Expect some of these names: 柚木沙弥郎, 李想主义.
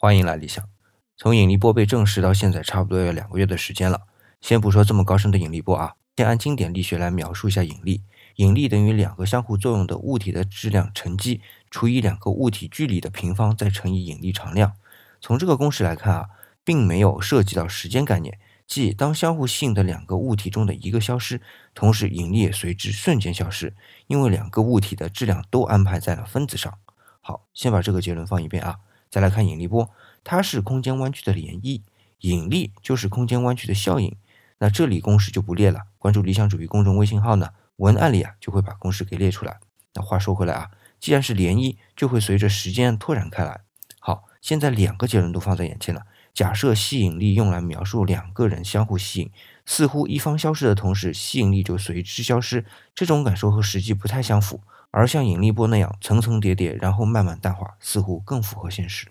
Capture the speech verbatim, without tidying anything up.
欢迎来理想。从引力波被证实到现在差不多有两个月的时间了，先不说这么高深的引力波啊，先按经典力学来描述一下引力。引力等于两个相互作用的物体的质量乘积除以两个物体距离的平方，再乘以引力常量。从这个公式来看啊，并没有涉及到时间概念，即当相互吸引的两个物体中的一个消失，同时引力也随之瞬间消失，因为两个物体的质量都安排在了分子上。好，先把这个结论放一边啊，再来看引力波，它是空间弯曲的涟漪，引力就是空间弯曲的效应。那这里公式就不列了，关注理想主义公众微信号呢，文案里啊就会把公式给列出来。那话说回来啊，既然是涟漪，就会随着时间拓展开来。好，现在两个结论都放在眼前了。假设吸引力用来描述两个人相互吸引，似乎一方消失的同时，吸引力就随之消失，这种感受和实际不太相符，而像引力波那样层层叠叠，然后慢慢淡化，似乎更符合现实。